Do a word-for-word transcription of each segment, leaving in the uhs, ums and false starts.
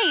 Hey,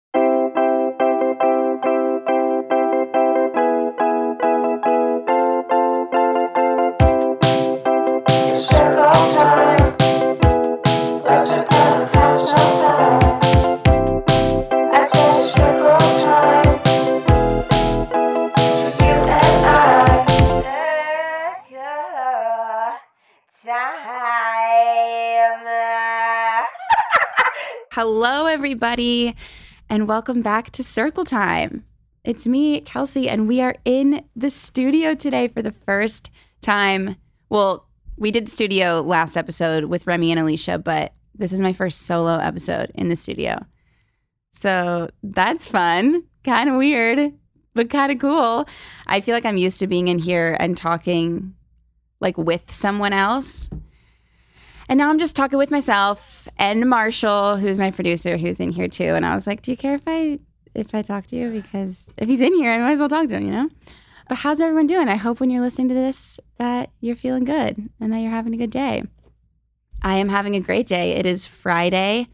Circle time. Let's sit down and have some fun. I said circle time. Just you and I. Circle time. Hello, everybody, and welcome back to Circle Time. It's me, Kelsey, and we are in the studio today for the first time. Well, we did studio last episode with Remy and Alicia, but this is my first solo episode in the studio. So that's fun, kind of weird, but kind of cool. I feel like I'm used to being in here and talking like with someone else. And now I'm just talking with myself and Marshall, who's my producer, who's in here too. And I was like, do you care if I if I talk to you? Because if he's in here, I might as well talk to him, you know? But how's everyone doing? I hope when you're listening to this that you're feeling good and that you're having a good day. I am having a great day. It is Friday.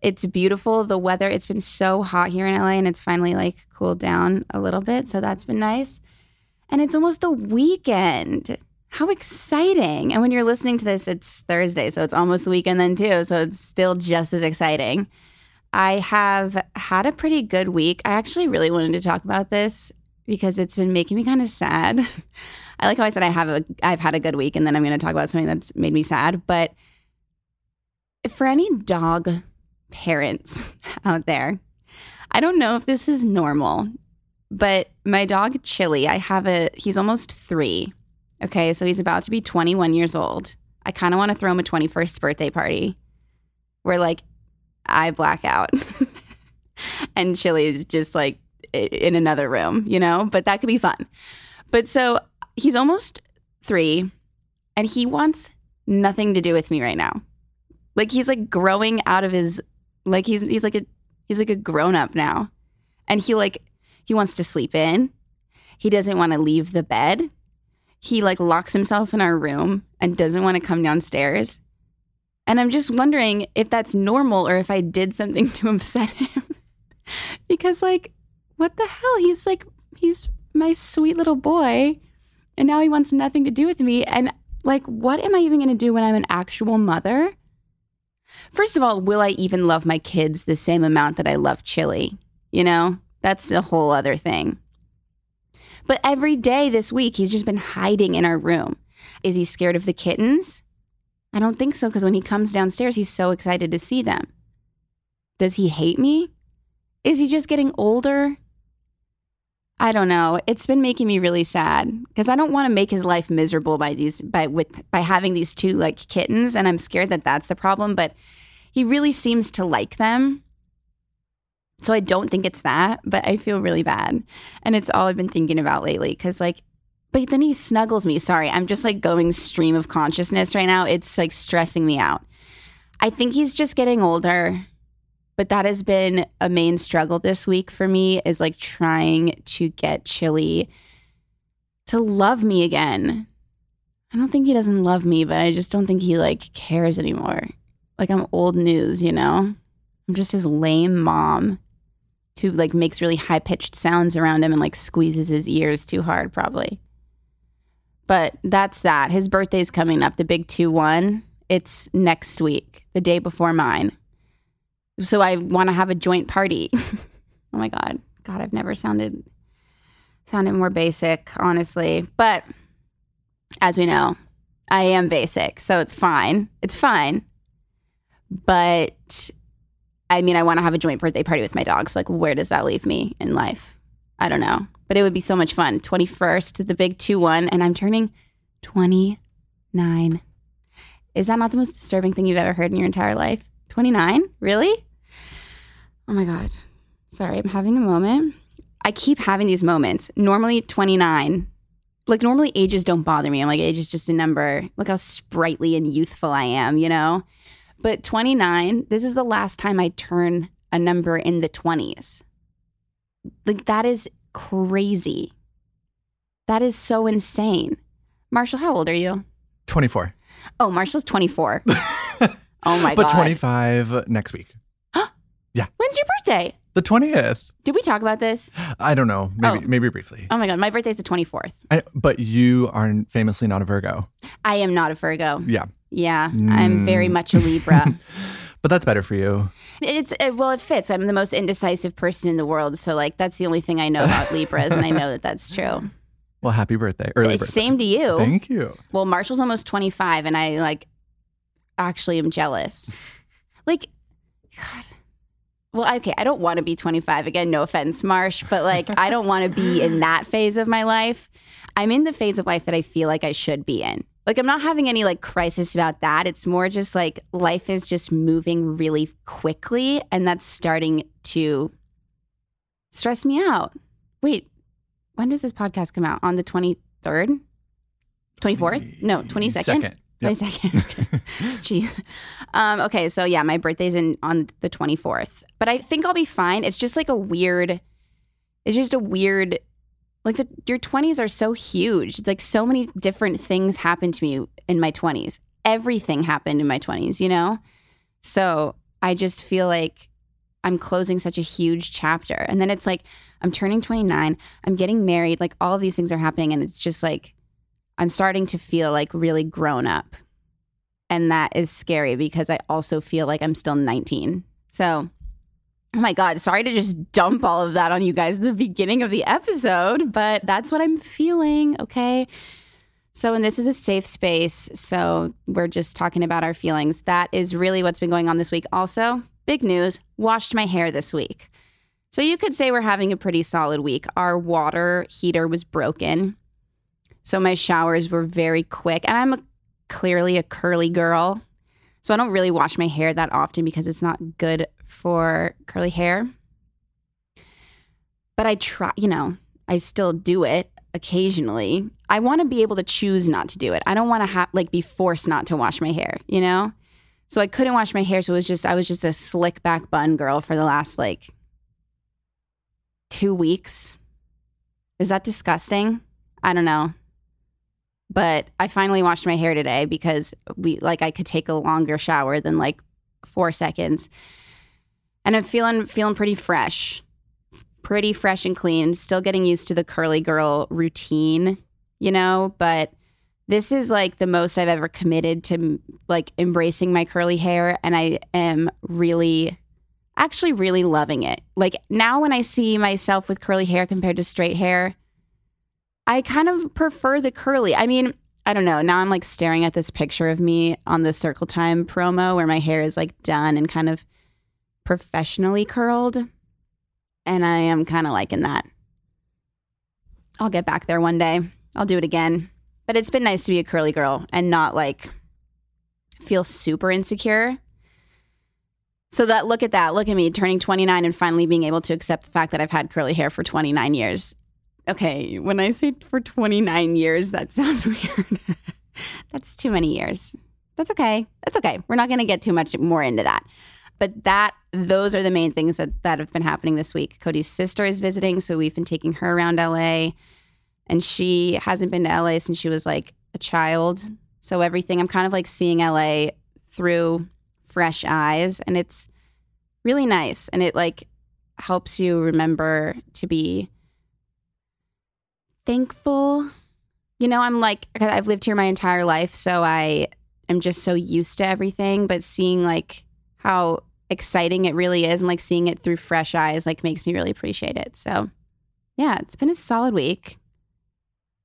It's beautiful. The weather, it's been so hot here in L A, and it's finally like cooled down a little bit. So that's been nice. And it's almost the weekend. How exciting. And when you're listening to this, it's Thursday, so it's almost the weekend then too, so it's still just as exciting. I have had a pretty good week. I actually really wanted to talk about this because it's been making me kind of sad. I like how I said I have a, I've had a good week, and then I'm going to talk about something that's made me sad. But for any dog parents out there, I don't know if this is normal, but my dog Chili, I have a, he's almost three. Okay, so he's about to be twenty-one years old. I kind of want to throw him a twenty-first birthday party where, like, I black out and Chili is just, like, in another room, you know? But that could be fun. But so he's almost three, and he wants nothing to do with me right now. Like, he's, like, growing out of his – like, he's he's like a he's like a grown-up now. And he, like, he wants to sleep in. He doesn't want to leave the bed. He like locks himself in our room and doesn't want to come downstairs. And I'm just wondering if that's normal or if I did something to upset him. Because like, what the hell? He's like, he's my sweet little boy. And now he wants nothing to do with me. And like, what am I even going to do when I'm an actual mother? First of all, will I even love my kids the same amount that I love Chili? You know, that's a whole other thing. But every day this week, he's just been hiding in our room. Is he scared of the kittens? I don't think so, because when he comes downstairs, he's so excited to see them. Does he hate me? Is he just getting older? I don't know. It's been making me really sad, because I don't want to make his life miserable by these by with by having these two like kittens, and I'm scared that that's the problem. But he really seems to like them. So I don't think it's that, but I feel really bad. And it's all I've been thinking about lately because like, but then he snuggles me. Sorry, I'm just like going stream of consciousness right now. It's like stressing me out. I think he's just getting older, but that has been a main struggle this week for me is like trying to get Chili to love me again. I don't think he doesn't love me, but I just don't think he like cares anymore. Like I'm old news, you know? I'm just his lame mom who like makes really high-pitched sounds around him and like squeezes his ears too hard probably. But that's that. His birthday's coming up, the big two one. It's next week, the day before mine. So I want to have a joint party. Oh my God. God, I've never sounded sounded more basic, honestly. But as we know, I am basic, so it's fine. It's fine. But I mean, I want to have a joint birthday party with my dogs. Like, where does that leave me in life? I don't know. But it would be so much fun. twenty-first, the big two one, and I'm turning twenty-nine. Is that not the most disturbing thing you've ever heard in your entire life? twenty-nine? Really? Oh my God. Sorry, I'm having a moment. I keep having these moments. Normally twenty-nine. Like, normally ages don't bother me. I'm like, age is just a number. Look how sprightly and youthful I am, you know? But twenty-nine, this is the last time I turn a number in the twenties. Like, that is crazy. That is so insane. Marshall, how old are you? twenty-four. Oh, Marshall's twenty-four. Oh, my but God. But twenty-five next week. Yeah. When's your birthday? The twentieth. Did we talk about this? I don't know. Maybe oh. maybe briefly. Oh, my God. My birthday's the twenty-fourth. I, but you are famously not a Virgo. I am not a Virgo. Yeah. Yeah. Mm. I'm very much a Libra. But that's better for you. It's it, well, it fits. I'm the most indecisive person in the world. So, like, that's the only thing I know about Libras. And I know that that's true. Well, happy birthday. Early birthday. Same to you. Thank you. Well, Marshall's almost twenty-five. And I, like, actually am jealous. Like, God. Well, okay, I don't want to be twenty-five. Again, no offense, Marsh, but like, I don't want to be in that phase of my life. I'm in the phase of life that I feel like I should be in. Like, I'm not having any like crisis about that. It's more just like life is just moving really quickly, and that's starting to stress me out. Wait, when does this podcast come out? On the twenty-third? twenty-fourth? No, twenty-second? Second. Yep. twenty-second. Jeez. Um, okay, so yeah, my birthday's in on the twenty-fourth. But I think I'll be fine. It's just like a weird, it's just a weird, like the, your twenties are so huge. Like, so many different things happened to me in my twenties. Everything happened in my twenties, you know? So I just feel like I'm closing such a huge chapter. And then it's like, I'm turning twenty-nine, I'm getting married, like all of these things are happening, and it's just like, I'm starting to feel like really grown up. And that is scary because I also feel like I'm still nineteen. So, oh my God, sorry to just dump all of that on you guys at the beginning of the episode, but that's what I'm feeling, okay? So, and this is a safe space, so we're just talking about our feelings. That is really what's been going on this week. Also, big news, washed my hair this week. So you could say we're having a pretty solid week. Our water heater was broken. So my showers were very quick, and I'm a, clearly a curly girl. So I don't really wash my hair that often because it's not good for curly hair. But I try, you know, I still do it occasionally. I want to be able to choose not to do it. I don't want to have like be forced not to wash my hair, you know? So I couldn't wash my hair, so it was just I was just a slick back bun girl for the last like two weeks. Is that disgusting? I don't know. But I finally washed my hair today because we like I could take a longer shower than like four seconds. And I'm feeling feeling pretty fresh, pretty fresh and clean, still getting used to the curly girl routine, you know, but this is like the most I've ever committed to like embracing my curly hair. And I am really actually really loving it. Like now when I see myself with curly hair compared to straight hair, I kind of prefer the curly. I mean, I don't know. Now I'm like staring at this picture of me on the Circle Time promo where my hair is like done and kind of professionally curled. And I am kind of liking that. I'll get back there one day. I'll do it again. But it's been nice to be a curly girl and not like feel super insecure. So that look at that. Look at me turning twenty-nine and finally being able to accept the fact that I've had curly hair for twenty-nine years. Okay, when I say for twenty-nine years, that sounds weird. That's too many years. That's okay. That's okay. We're not going to get too much more into that. But that, those are the main things that, that have been happening this week. Cody's sister is visiting, so we've been taking her around L A. And she hasn't been to L A since she was like a child. So everything, I'm kind of like seeing L A through fresh eyes. And it's really nice. And it like helps you remember to be thankful. You know, I'm like, I've lived here my entire life, so I am just so used to everything. But seeing like how exciting it really is, and like seeing it through fresh eyes like makes me really appreciate it. So yeah, it's been a solid week.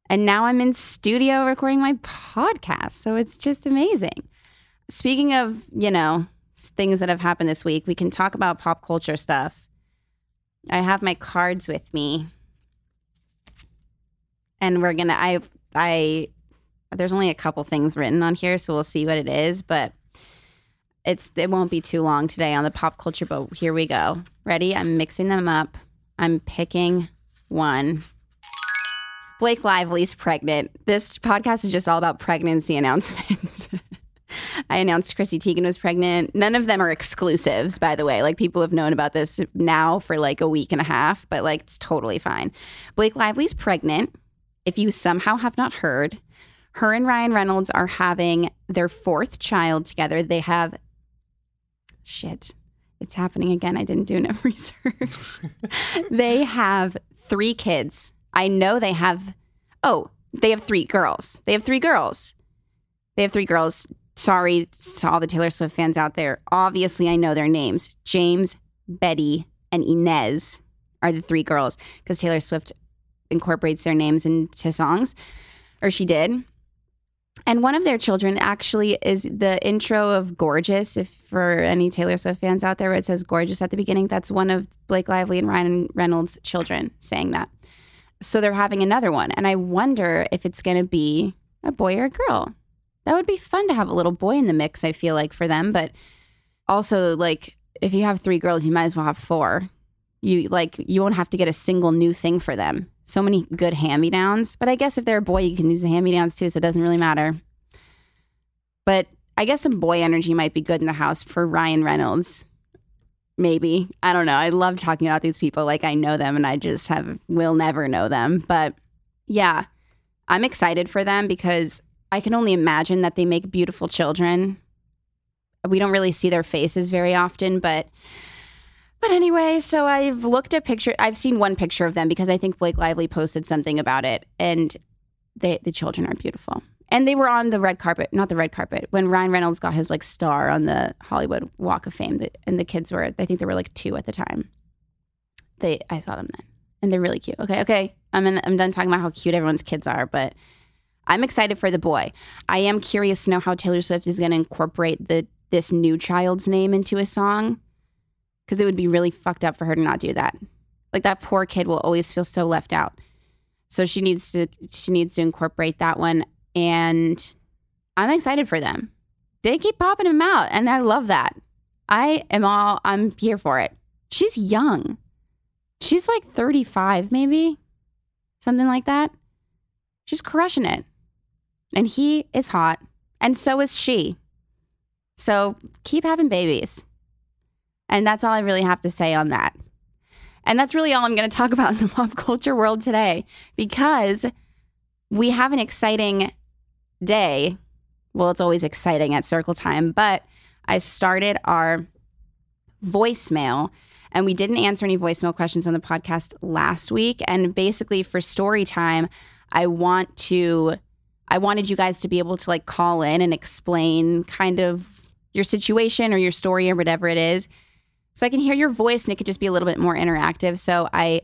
And now I'm in studio recording my podcast. So it's just amazing. Speaking of, you know, things that have happened this week, we can talk about pop culture stuff. I have my cards with me. And we're going to, I, I, there's only a couple things written on here, so we'll see what it is. But it's it won't be too long today on the pop culture, but here we go. Ready? I'm mixing them up. I'm picking one. Blake Lively's pregnant. This podcast is just all about pregnancy announcements. I announced Chrissy Teigen was pregnant. None of them are exclusives, by the way. Like, people have known about this now for like a week and a half, but like, it's totally fine. Blake Lively's pregnant. If you somehow have not heard, her and Ryan Reynolds are having their fourth child together. They have... Shit. It's happening again. I didn't do enough research. They have three kids. I know they have, oh, they have three girls. They have three girls. They have three girls. Sorry to all the Taylor Swift fans out there. Obviously, I know their names. James, Betty, and Inez are the three girls because Taylor Swift incorporates their names into songs, or she did. And one of their children actually is the intro of Gorgeous. If for any Taylor Swift fans out there where it says Gorgeous at the beginning, that's one of Blake Lively and Ryan Reynolds' children saying that. So they're having another one. And I wonder if it's going to be a boy or a girl. That would be fun to have a little boy in the mix, I feel like, for them. But also, like, if you have three girls, you might as well have four. You like, you won't have to get a single new thing for them. So many good hand-me-downs. But I guess if they're a boy, you can use the hand-me-downs too, so it doesn't really matter. But I guess some boy energy might be good in the house for Ryan Reynolds. Maybe. I don't know. I love talking about these people like I know them, and I just have will never know them. But yeah, I'm excited for them because I can only imagine that they make beautiful children. We don't really see their faces very often, but but anyway, so I've looked at picture. I've seen one picture of them because I think Blake Lively posted something about it, and they, the children are beautiful. And they were on the red carpet, not the red carpet, when Ryan Reynolds got his like star on the Hollywood Walk of Fame. The, and the kids were, I think there were like two at the time. They, I saw them then, and they're really cute. Okay, okay, I'm in, I'm done talking about how cute everyone's kids are, but I'm excited for the boy. I am curious to know how Taylor Swift is going to incorporate the this new child's name into a song, because it would be really fucked up for her to not do that. Like, that poor kid will always feel so left out. So she needs to she needs to incorporate that one. And I'm excited for them. They keep popping them out, and I love that. I am all, I'm here for it. She's young. She's like thirty-five, maybe. Something like that. She's crushing it. And he is hot. And so is she. So keep having babies. And that's all I really have to say on that. And that's really all I'm going to talk about in the pop culture world today, because we have an exciting day. Well, it's always exciting at Circle Time, but I started our voicemail, and we didn't answer any voicemail questions on the podcast last week. And basically, for story time, I want to, I wanted you guys to be able to like call in and explain kind of your situation or your story or whatever it is, so I can hear your voice and it could just be a little bit more interactive. So I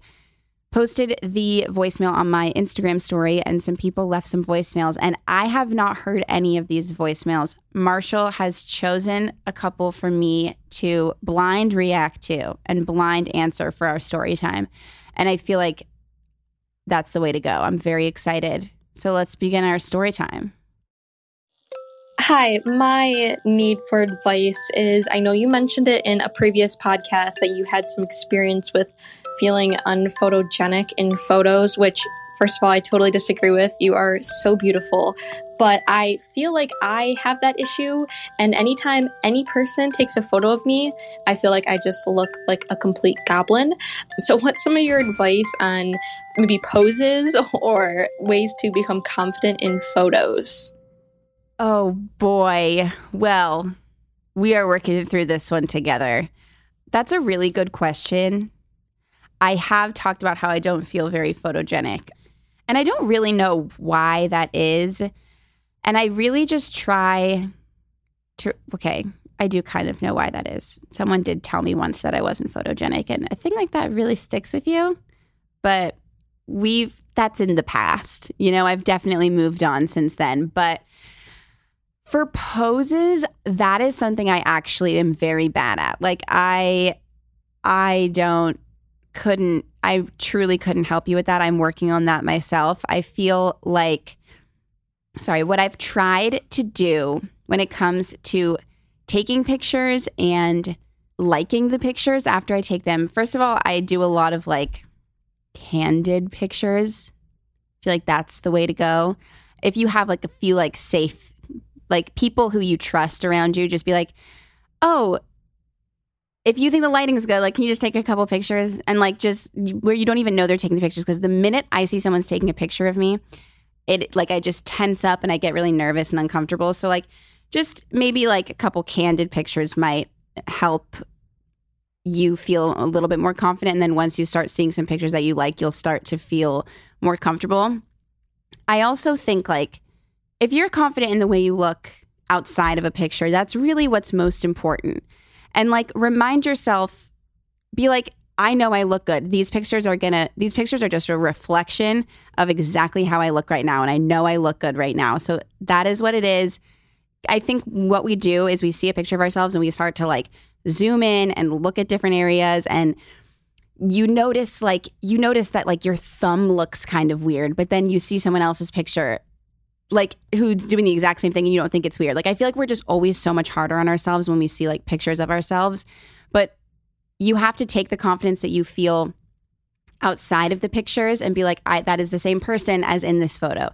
posted the voicemail on my Instagram story, and some people left some voicemails, and I have not heard any of these voicemails. Marshall has chosen a couple for me to blind react to and blind answer for our story time. And I feel like that's the way to go. I'm very excited. So let's begin our story time. Hi, my need for advice is, I know you mentioned it in a previous podcast that you had some experience with feeling unphotogenic in photos, which, first of all, I totally disagree with. You are so beautiful. But I feel like I have that issue, and anytime any person takes a photo of me, I feel like I just look like a complete goblin. So what's some of your advice on maybe poses or ways to become confident in photos? Oh, boy. Well, we are working through this one together. That's a really good question. I have talked about how I don't feel very photogenic, and I don't really know why that is. And I really just try to, okay, I do kind of know why that is. Someone did tell me once that I wasn't photogenic, and a thing like that really sticks with you. But we've that's in the past. You know, I've definitely moved on since then. But for poses, that is something I actually am very bad at. Like I I don't couldn't I truly couldn't help you with that. I'm working on that myself. I feel like sorry, what I've tried to do when it comes to taking pictures and liking the pictures after I take them. First of all, I do a lot of like candid pictures. I feel like that's the way to go. If you have like a few like safe, like people who you trust around you, just be like, oh, if you think the lighting is good, like, can you just take a couple pictures? And like just where you don't even know they're taking the pictures, because the minute I see someone's taking a picture of me, it like I just tense up and I get really nervous and uncomfortable. So like just maybe like a couple candid pictures might help you feel a little bit more confident. And then once you start seeing some pictures that you like, you'll start to feel more comfortable. I also think like if you're confident in the way you look outside of a picture, that's really what's most important. And like remind yourself, be like, I know I look good. These pictures are gonna, these pictures are just a reflection of exactly how I look right now. And I know I look good right now. So that is what it is. I think what we do is we see a picture of ourselves and we start to like zoom in and look at different areas. And you notice like, you notice that like your thumb looks kind of weird, but then you see someone else's picture like who's doing the exact same thing and you don't think it's weird. Like I feel like we're just always so much harder on ourselves when we see like pictures of ourselves. But you have to take the confidence that you feel outside of the pictures and be like, I, that is the same person as in this photo.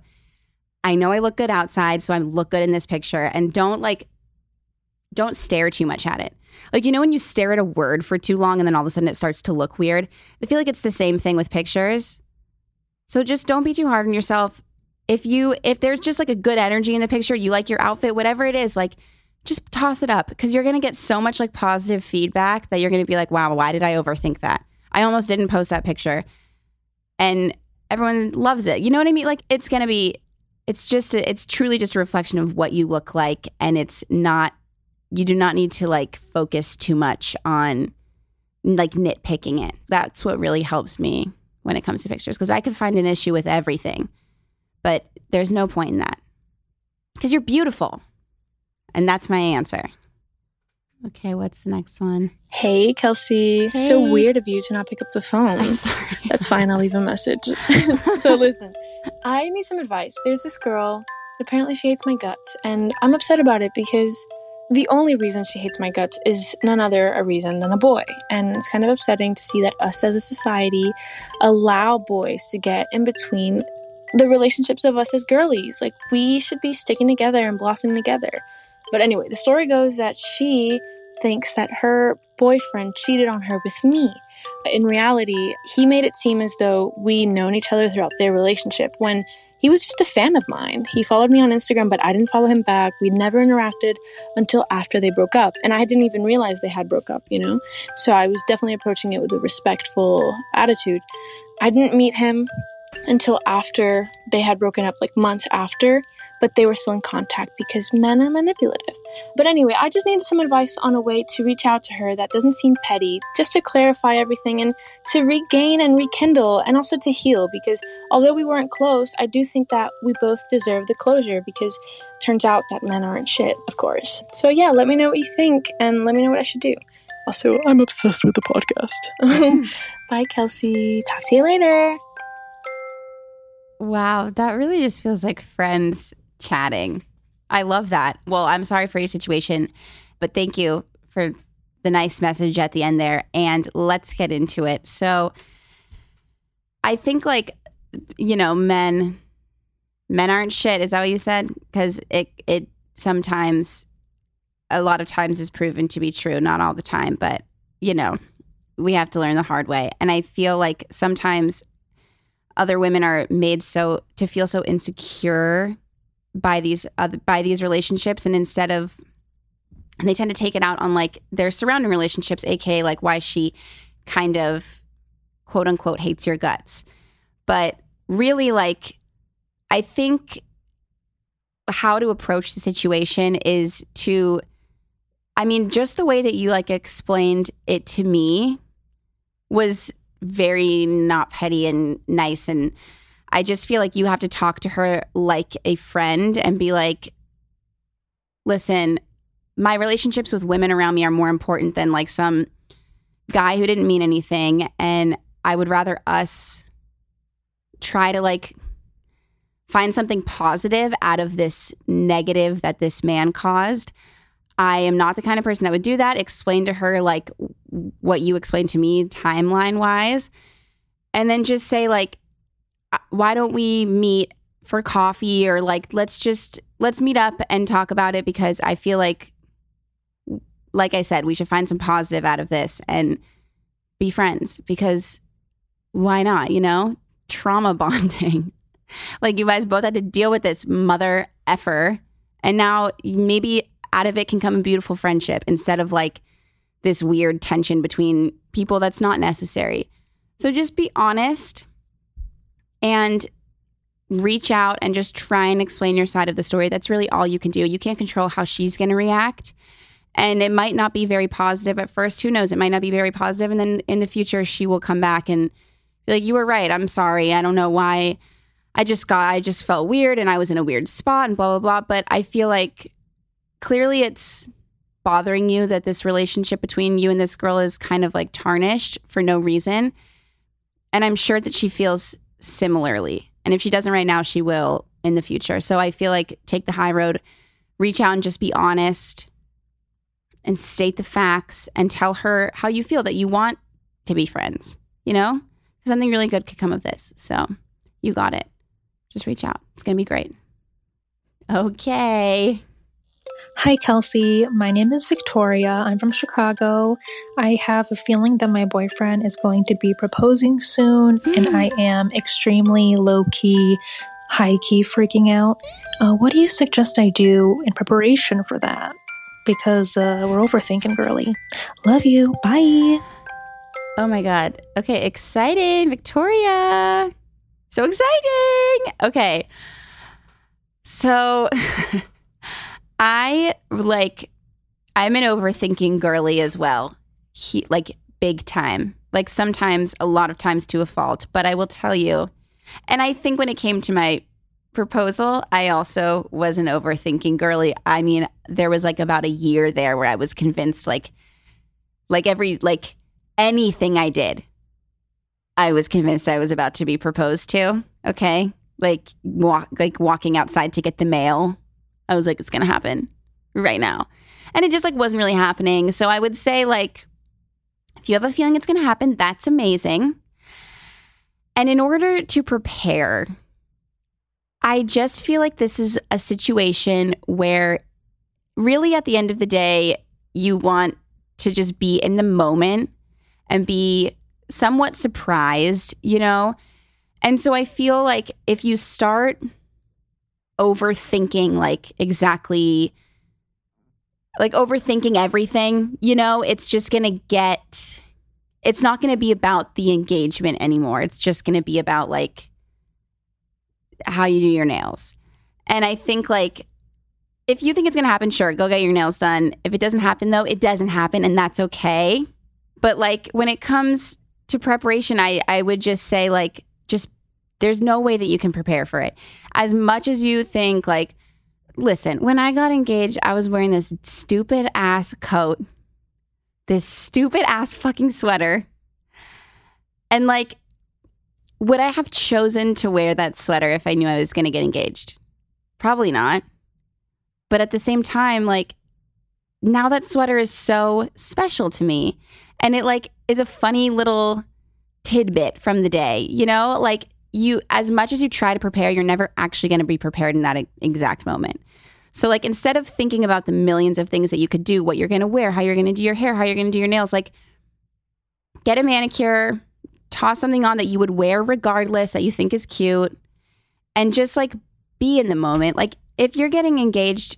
I know I look good outside, so I look good in this picture. And don't like, don't stare too much at it. Like, you know, when you stare at a word for too long and then all of a sudden it starts to look weird, I feel like it's the same thing with pictures. So just don't be too hard on yourself. If you, if there's just like a good energy in the picture, you like your outfit, whatever it is, like just toss it up, because you're going to get so much like positive feedback that you're going to be like, wow, why did I overthink that? I almost didn't post that picture. And everyone loves it. You know what I mean? Like it's going to be, it's just, a, it's truly just a reflection of what you look like. And it's not, you do not need to like focus too much on like nitpicking it. That's what really helps me when it comes to pictures, because I could find an issue with everything, but there's no point in that because you're beautiful. And that's my answer. Okay, what's the next one? Hey, Kelsey. Hey. So weird of you to not pick up the phone. I'm sorry. That's fine. I'll leave a message. So listen, I need some advice. There's this girl. Apparently she hates my guts. And I'm upset about it because the only reason she hates my guts is none other a reason than a boy. And it's kind of upsetting to see that us as a society allow boys to get in between the relationships of us as girlies. Like, we should be sticking together and blossoming together. But anyway, the story goes that she thinks that her boyfriend cheated on her with me. In reality, he made it seem as though we'd known each other throughout their relationship when he was just a fan of mine. He followed me on Instagram, but I didn't follow him back. We never interacted until after they broke up. And I didn't even realize they had broke up, you know? So I was definitely approaching it with a respectful attitude. I didn't meet him until after they had broken up, like months after, but they were still in contact because men are manipulative. But anyway, I just needed some advice on a way to reach out to her that doesn't seem petty, just to clarify everything and to regain and rekindle and also to heal, because although we weren't close, I do think that we both deserve the closure, because it turns out that men aren't shit, of course. So yeah, let me know what you think and let me know what I should do. Also, I'm obsessed with the podcast. Bye, Kelsey. Talk to you later. Wow, that really just feels like friends chatting. I love that. Well, I'm sorry for your situation, but thank you for the nice message at the end there. And let's get into it. So I think like, you know, men, men aren't shit. Is that what you said? Because it, it sometimes, a lot of times is proven to be true. Not all the time, but you know, we have to learn the hard way. And I feel like sometimes other women are made so to feel so insecure by these other, by these relationships, and instead of, they tend to take it out on like their surrounding relationships, aka like why she kind of quote unquote hates your guts. But really, like, I think how to approach the situation is to I mean, just the way that you like explained it to me was very not petty and nice. And I just feel like you have to talk to her like a friend and be like, listen, my relationships with women around me are more important than like some guy who didn't mean anything. And I would rather us try to like find something positive out of this negative that this man caused. I am not the kind of person that would do that. Explain to her like what you explained to me timeline wise. And then just say like, why don't we meet for coffee, or like, let's just, let's meet up and talk about it, because I feel like, like I said, we should find some positive out of this and be friends, because why not, you know? Trauma bonding. Like, you guys both had to deal with this mother effer, and now maybe out of it can come a beautiful friendship instead of like this weird tension between people that's not necessary. So just be honest and reach out and just try and explain your side of the story. That's really all you can do. You can't control how she's going to react. And it might not be very positive at first. Who knows? It might not be very positive. And then in the future, she will come back and be like, you were right. I'm sorry. I don't know why. I just got, I just felt weird and I was in a weird spot and blah, blah, blah. But I feel like clearly it's bothering you that this relationship between you and this girl is kind of like tarnished for no reason. And I'm sure that she feels similarly. And if she doesn't right now, she will in the future. So I feel like take the high road, reach out and just be honest and state the facts and tell her how you feel, that you want to be friends, you know? Something really good could come of this. So you got it. Just reach out. It's going to be great. Okay. Hi, Kelsey. My name is Victoria. I'm from Chicago. I have a feeling that my boyfriend is going to be proposing soon, mm. and I am extremely low-key, high-key freaking out. Uh, what do you suggest I do in preparation for that? Because uh, we're overthinking, girly. Love you. Bye. Oh, my God. Okay, exciting. Victoria. So exciting. Okay. So... I, like, I'm an overthinking girly as well, he, like, big time. Like, sometimes, a lot of times to a fault. But I will tell you, and I think when it came to my proposal, I also was an overthinking girly. I mean, there was, like, about a year there where I was convinced, like, like every, like, anything I did, I was convinced I was about to be proposed to, okay? Like, walk, like walking outside to get the mail. I was like, it's going to happen right now. And it just like wasn't really happening. So I would say like, if you have a feeling it's going to happen, that's amazing. And in order to prepare, I just feel like this is a situation where really at the end of the day, you want to just be in the moment and be somewhat surprised, you know? And so I feel like if you start... overthinking like exactly like overthinking everything, you know, it's just gonna get it's not gonna be about the engagement anymore. It's just gonna be about like how you do your nails. And I think like if you think it's gonna happen, sure, go get your nails done. If it doesn't happen though, it doesn't happen, and that's okay. But like when it comes to preparation, I I would just say like just there's no way that you can prepare for it. As much as you think, like, listen, when I got engaged, I was wearing this stupid-ass coat, this stupid-ass fucking sweater. And, like, would I have chosen to wear that sweater if I knew I was going to get engaged? Probably not. But at the same time, like, now that sweater is so special to me. And it, like, is a funny little tidbit from the day, you know? Like, you, as much as you try to prepare, you're never actually going to be prepared in that e- exact moment. So like, instead of thinking about the millions of things that you could do, what you're going to wear, how you're going to do your hair, how you're going to do your nails, like get a manicure, toss something on that you would wear regardless that you think is cute, and just like be in the moment. Like if you're getting engaged,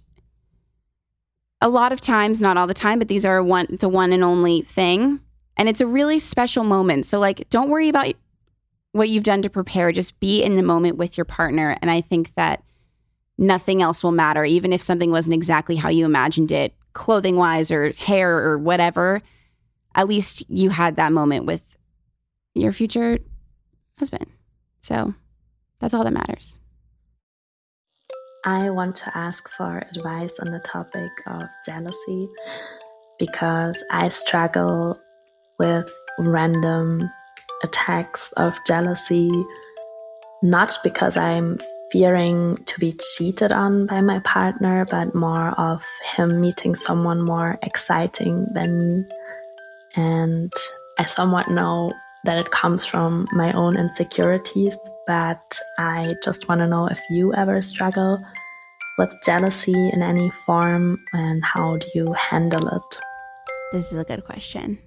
a lot of times, not all the time, but these are one, it's a one and only thing. And it's a really special moment. So like, don't worry about what you've done to prepare, just be in the moment with your partner. And I think that nothing else will matter. Even if something wasn't exactly how you imagined it, clothing wise or hair or whatever, at least you had that moment with your future husband. So that's all that matters. I want to ask for advice on the topic of jealousy, because I struggle with random attacks of jealousy, not because I'm fearing to be cheated on by my partner, but more of him meeting someone more exciting than me. And I somewhat know that it comes from my own insecurities, but I just want to know if you ever struggle with jealousy in any form, and how do you handle it? This is a good question.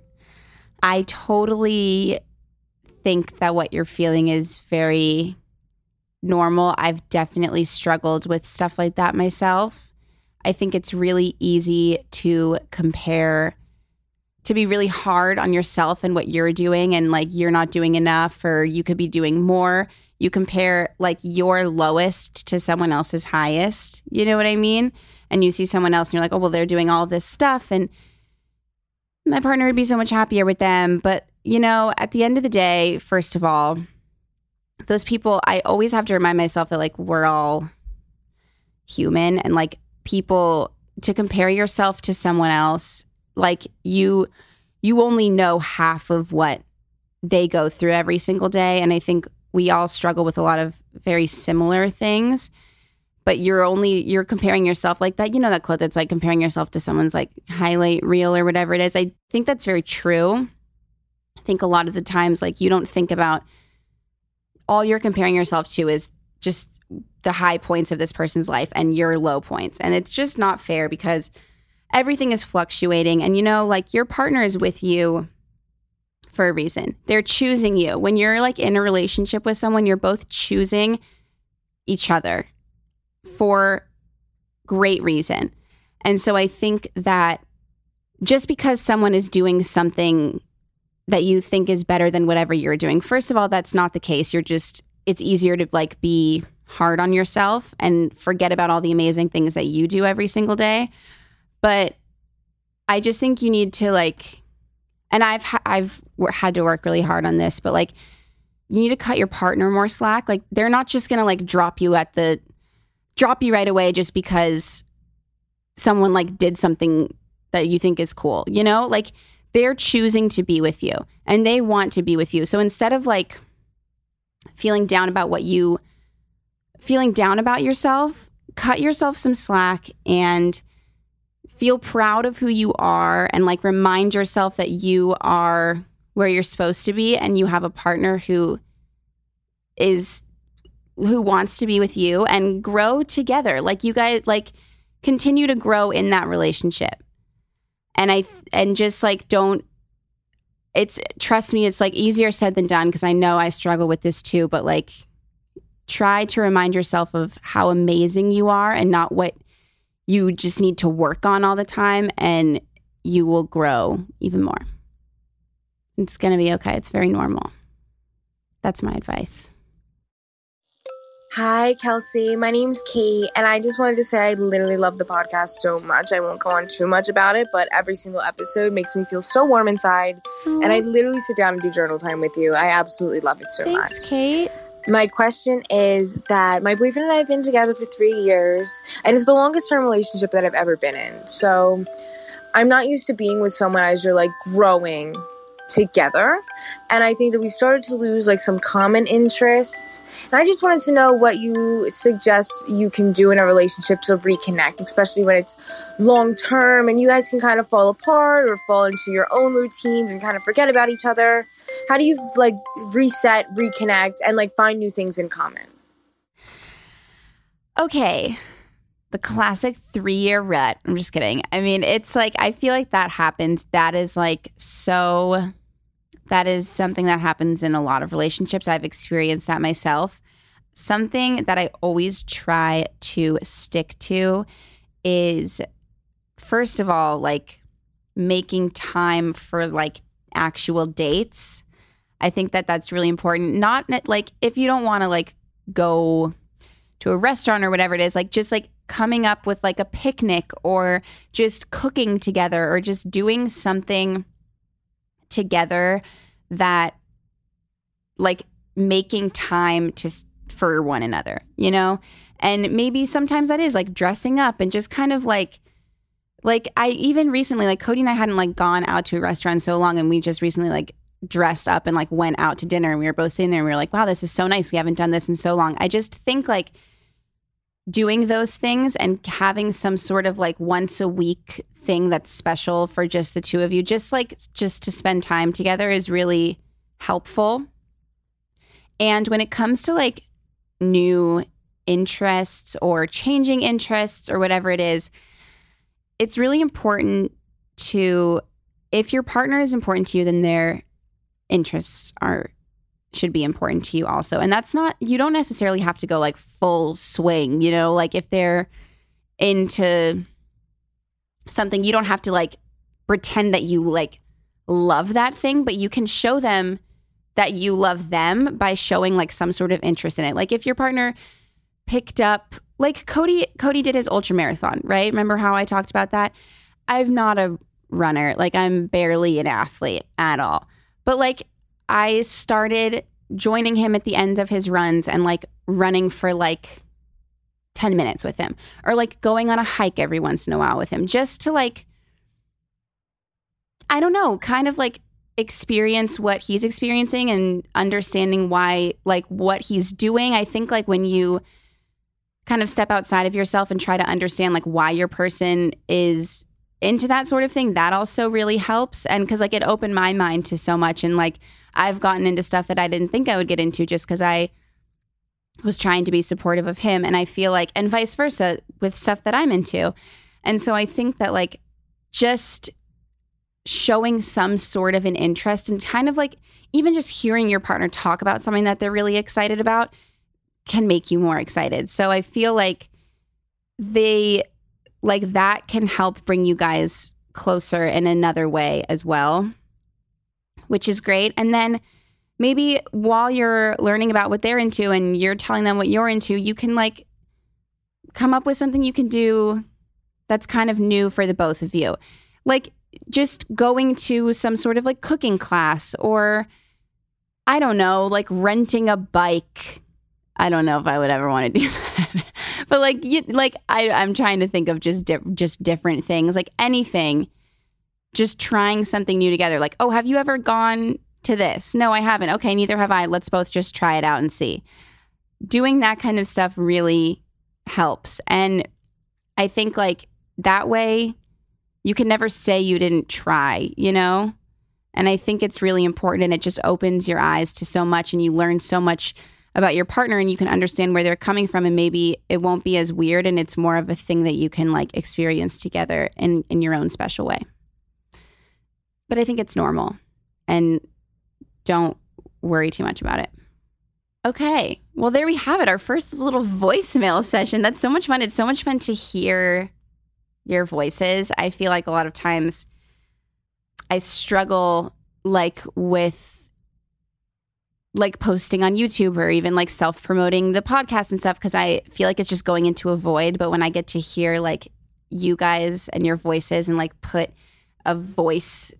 I totally think that what you're feeling is very normal. I've definitely struggled with stuff like that myself. I think it's really easy to compare, to be really hard on yourself and what you're doing, and like you're not doing enough or you could be doing more. You compare like your lowest to someone else's highest, you know what I mean? And you see someone else and you're like, oh, well, they're doing all this stuff and my partner would be so much happier with them. But, you know, at the end of the day, first of all, those people, I always have to remind myself that like we're all human, and like people, to compare yourself to someone else, like you you only know half of what they go through every single day. And I think we all struggle with a lot of very similar things, but you're only, you're comparing yourself like that. You know that quote that's like comparing yourself to someone's like highlight reel or whatever it is. I think that's very true. I think a lot of the times like you don't think about, all you're comparing yourself to is just the high points of this person's life and your low points. And it's just not fair, because everything is fluctuating. And, you know, like your partner is with you for a reason. They're choosing you. When you're like in a relationship with someone, you're both choosing each other for great reason. And so I think that just because someone is doing something that you think is better than whatever you're doing, first of all, that's not the case. You're just, it's easier to like be hard on yourself and forget about all the amazing things that you do every single day. But I just think you need to like, and I've I've had to work really hard on this, but like you need to cut your partner more slack. Like they're not just going to like drop you at the, drop you right away just because someone like did something that you think is cool. You know, like they're choosing to be with you and they want to be with you. So instead of like feeling down about what you, feeling down about yourself, cut yourself some slack and feel proud of who you are, and like remind yourself that you are where you're supposed to be and you have a partner who is, who wants to be with you, and grow together. Like you guys, like continue to grow in that relationship. And I, and just like don't, it's, trust me, it's like easier said than done, because I know I struggle with this too, but like try to remind yourself of how amazing you are and not what you just need to work on all the time, and you will grow even more. It's going to be okay. It's very normal. That's my advice. Hi, Kelsey. My name's Kate, and I just wanted to say I literally love the podcast so much. I won't go on too much about it, but every single episode makes me feel so warm inside, mm. and I literally sit down and do journal time with you. I absolutely love it so Thanks, much. Thanks, Kate. My question is that my boyfriend and I have been together for three years, and it's the longest-term relationship that I've ever been in. So I'm not used to being with someone as you're, like, growing together. And I think that we've started to lose, like, some common interests. And I just wanted to know what you suggest you can do in a relationship to reconnect, especially when it's long-term and you guys can kind of fall apart or fall into your own routines and kind of forget about each other. How do you, like, reset, reconnect, and, like, find new things in common? Okay. The classic three-year rut. I'm just kidding. I mean, it's, like, I feel like that happens. That is, like, so... That is something that happens in a lot of relationships. I've experienced that myself. Something that I always try to stick to is, first of all, like making time for like actual dates. I think that that's really important. Not like if you don't want to like go to a restaurant or whatever it is, like just like coming up with like a picnic or just cooking together or just doing something together that like making time to for one another, you know? And maybe sometimes that is like dressing up and just kind of like, like I even recently, like Cody and I hadn't like gone out to a restaurant in so long, and we just recently like dressed up and like went out to dinner, and we were both sitting there and we were like, wow, this is so nice. We haven't done this in so long. I just think like doing those things and having some sort of like once a week thing that's special for just the two of you, just like just to spend time together is really helpful. And when it comes to like new interests or changing interests or whatever it is, it's really important to, if your partner is important to you, then their interests are should be important to you also. And that's not, you don't necessarily have to go like full swing, you know, like if they're into something, you don't have to like pretend that you like love that thing, but you can show them that you love them by showing like some sort of interest in it. Like if your partner picked up, like Cody, Cody did his ultra marathon, right? Remember how I talked about that? I'm not a runner. Like I'm barely an athlete at all. But like I started joining him at the end of his runs and like running for like ten minutes with him, or like going on a hike every once in a while with him, just to like, I don't know, kind of like experience what he's experiencing and understanding why, like what he's doing. I think like when you kind of step outside of yourself and try to understand like why your person is into that sort of thing, that also really helps. And because like it opened my mind to so much, and like I've gotten into stuff that I didn't think I would get into just because I was trying to be supportive of him. And I feel like, and vice versa with stuff that I'm into. And so I think that like just showing some sort of an interest and kind of like even just hearing your partner talk about something that they're really excited about can make you more excited. So I feel like they like that can help bring you guys closer in another way as well, which is great. And then maybe while you're learning about what they're into and you're telling them what you're into, you can like come up with something you can do that's kind of new for the both of you. Like just going to some sort of like cooking class, or I don't know, like renting a bike. I don't know if I would ever want to do that. But like, you, like I, I'm trying to think of just di- just different things, like anything, just trying something new together. Like, oh, have you ever gone to this? No, I haven't. Okay, neither have I. Let's both just try it out and see. Doing that kind of stuff really helps. And I think like that way you can never say you didn't try, you know? And I think it's really important, and it just opens your eyes to so much, and you learn so much about your partner, and you can understand where they're coming from, and maybe it won't be as weird, and it's more of a thing that you can like experience together in, in your own special way. But I think it's normal, and don't worry too much about it. Okay, well, there we have it. Our first little voicemail session. That's so much fun. It's so much fun to hear your voices. I feel like a lot of times I struggle like with like posting on YouTube or even like self-promoting the podcast and stuff, because I feel like it's just going into a void. But when I get to hear like you guys and your voices and like put a voice,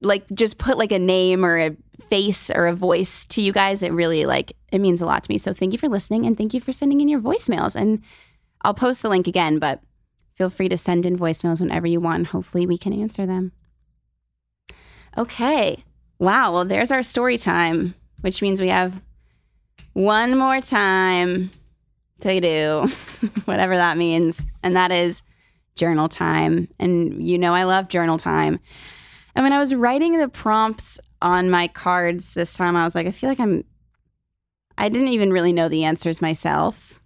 like just put like a name or a face or a voice to you guys, it really like, it means a lot to me. So thank you for listening, and thank you for sending in your voicemails. And I'll post the link again, but feel free to send in voicemails whenever you want. Hopefully we can answer them. Okay. Wow. Well, there's our story time, which means we have one more time to do whatever that means. And that is journal time. And you know I love journal time. And when I was writing the prompts on my cards this time, I was like, I feel like I'm, I didn't even really know the answers myself.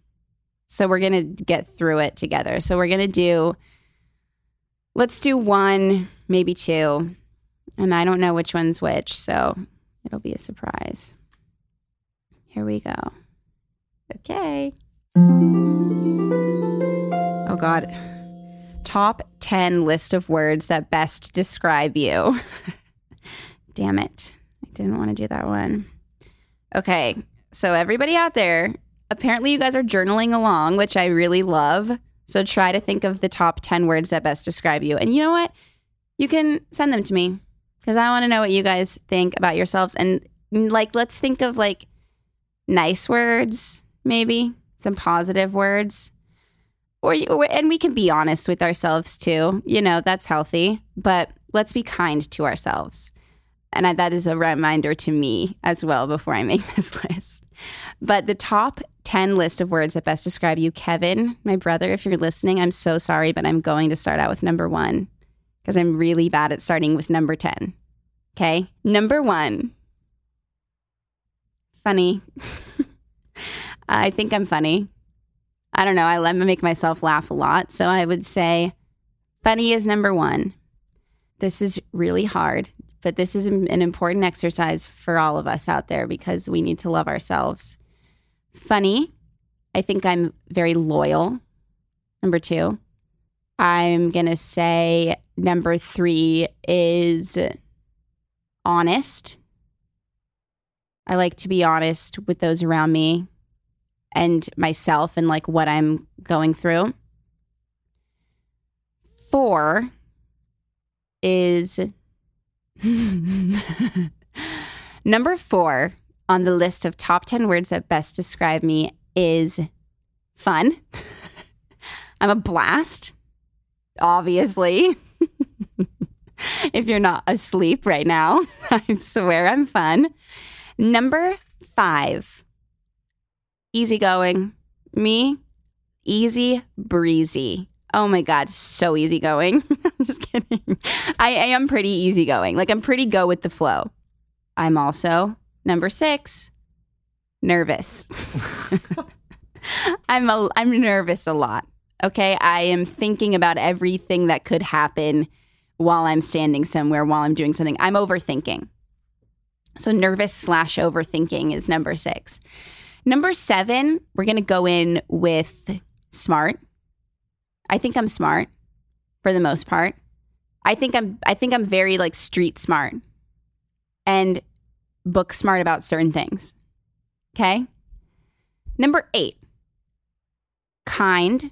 So we're going to get through it together. So we're going to do, let's do one, maybe two. And I don't know which one's which, so it'll be a surprise. Here we go. Okay. Oh, God. Top ten list of words that best describe you. Damn it. I didn't want to do that one. Okay. So everybody out there, apparently you guys are journaling along, which I really love. So try to think of the top ten words that best describe you. And you know what? You can send them to me because I want to know what you guys think about yourselves. And like, let's think of like nice words, maybe some positive words. Or, and we can be honest with ourselves too. You know, that's healthy, but let's be kind to ourselves. And I, that is a reminder to me as well before I make this list. But the top ten list of words that best describe you, Kevin, my brother, if you're listening, I'm so sorry, but I'm going to start out with number one because I'm really bad at starting with number ten. Okay. Number one. Funny. I think I'm funny. I don't know. I let me make myself laugh a lot. So I would say funny is number one. This is really hard, but this is an important exercise for all of us out there because we need to love ourselves. Funny. I think I'm very loyal. Number two. I'm going to say number three is honest. I like to be honest with those around me and myself and like what I'm going through. Four is number four on the list of top ten words that best describe me is fun. I'm a blast, obviously. If you're not asleep right now, I swear I'm fun. Number five, easygoing. Me, easy breezy. Oh my God, so easygoing. I'm just kidding. I, I am pretty easygoing. Like I'm pretty go with the flow. I'm also, number six, nervous. I'm a, I'm nervous a lot. Okay, I am thinking about everything that could happen while I'm standing somewhere, while I'm doing something. I'm overthinking. So nervous slash overthinking is number six. Number seven, we're going to go in with smart. I think I'm smart for the most part. I think I'm I think I'm very like street smart and book smart about certain things. Okay? Number eight, kind.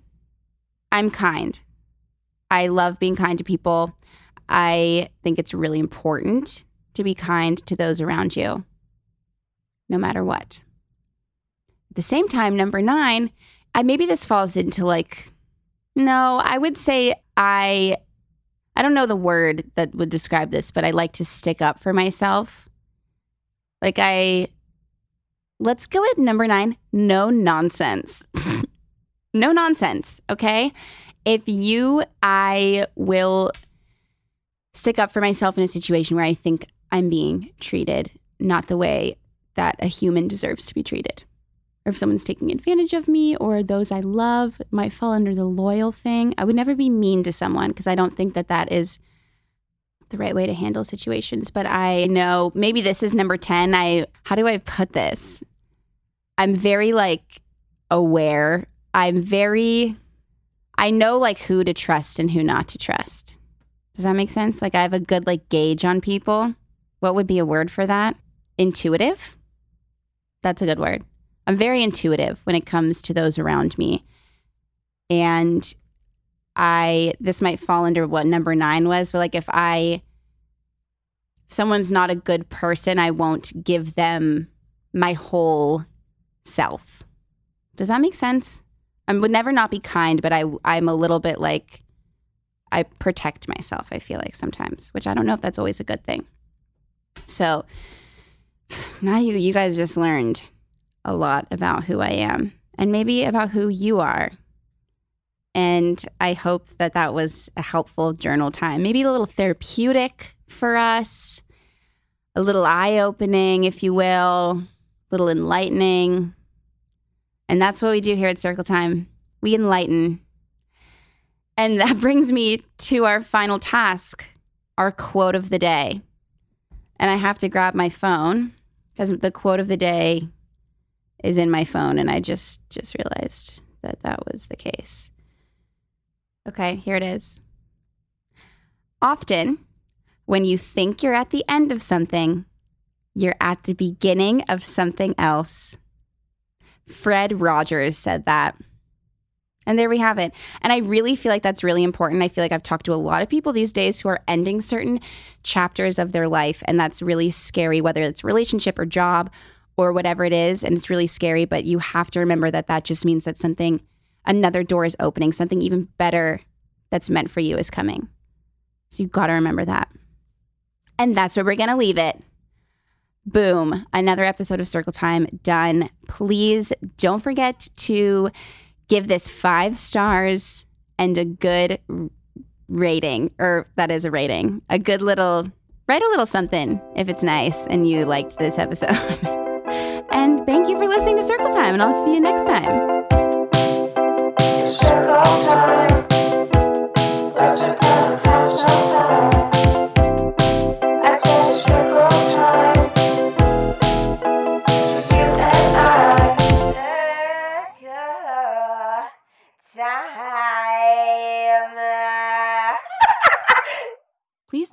I'm kind. I love being kind to people. I think it's really important to be kind to those around you, no matter what. At the same time, number nine, I maybe this falls into like, no, I would say I, I don't know the word that would describe this, but I like to stick up for myself. Like I, let's go with number nine, no nonsense. No nonsense, okay? If you, I will stick up for myself in a situation where I think I'm being treated not the way that a human deserves to be treated. Or if someone's taking advantage of me or those I love might fall under the loyal thing. I would never be mean to someone because I don't think that that is the right way to handle situations. But I know maybe this is number ten. I how do I put this? I'm very like aware. I'm very, I know like who to trust and who not to trust. Does that make sense? Like I have a good like gauge on people. What would be a word for that? Intuitive? That's a good word. I'm very intuitive when it comes to those around me. And I, this might fall under what number nine was, but like if I, if someone's not a good person, I won't give them my whole self. Does that make sense? I would never not be kind, but I, I'm a little bit like, I protect myself, I feel like sometimes, which I don't know if that's always a good thing. So now you, you guys just learned a lot about who I am and maybe about who you are. And I hope that that was a helpful journal time, maybe a little therapeutic for us, a little eye-opening, if you will, a little enlightening. And that's what we do here at Circle Time. We enlighten. And that brings me to our final task, our quote of the day. And I have to grab my phone because the quote of the day is in my phone. And I just, just realized that that was the case. Okay, here it is. Often, when you think you're at the end of something, you're at the beginning of something else. Fred Rogers said that. And there we have it. And I really feel like that's really important. I feel like I've talked to a lot of people these days who are ending certain chapters of their life. And that's really scary, whether it's relationship or job or whatever it is. And it's really scary. But you have to remember that that just means that something, another door is opening. Something even better that's meant for you is coming. So you got to remember that. And that's where we're going to leave it. Boom. Another episode of Circle Time done. Please don't forget to give this five stars and a good rating, or that is a rating, a good little, write a little something if it's nice and you liked this episode. And thank you for listening to Circle Time, and I'll see you next time. Circle Time. Let's have some fun. Please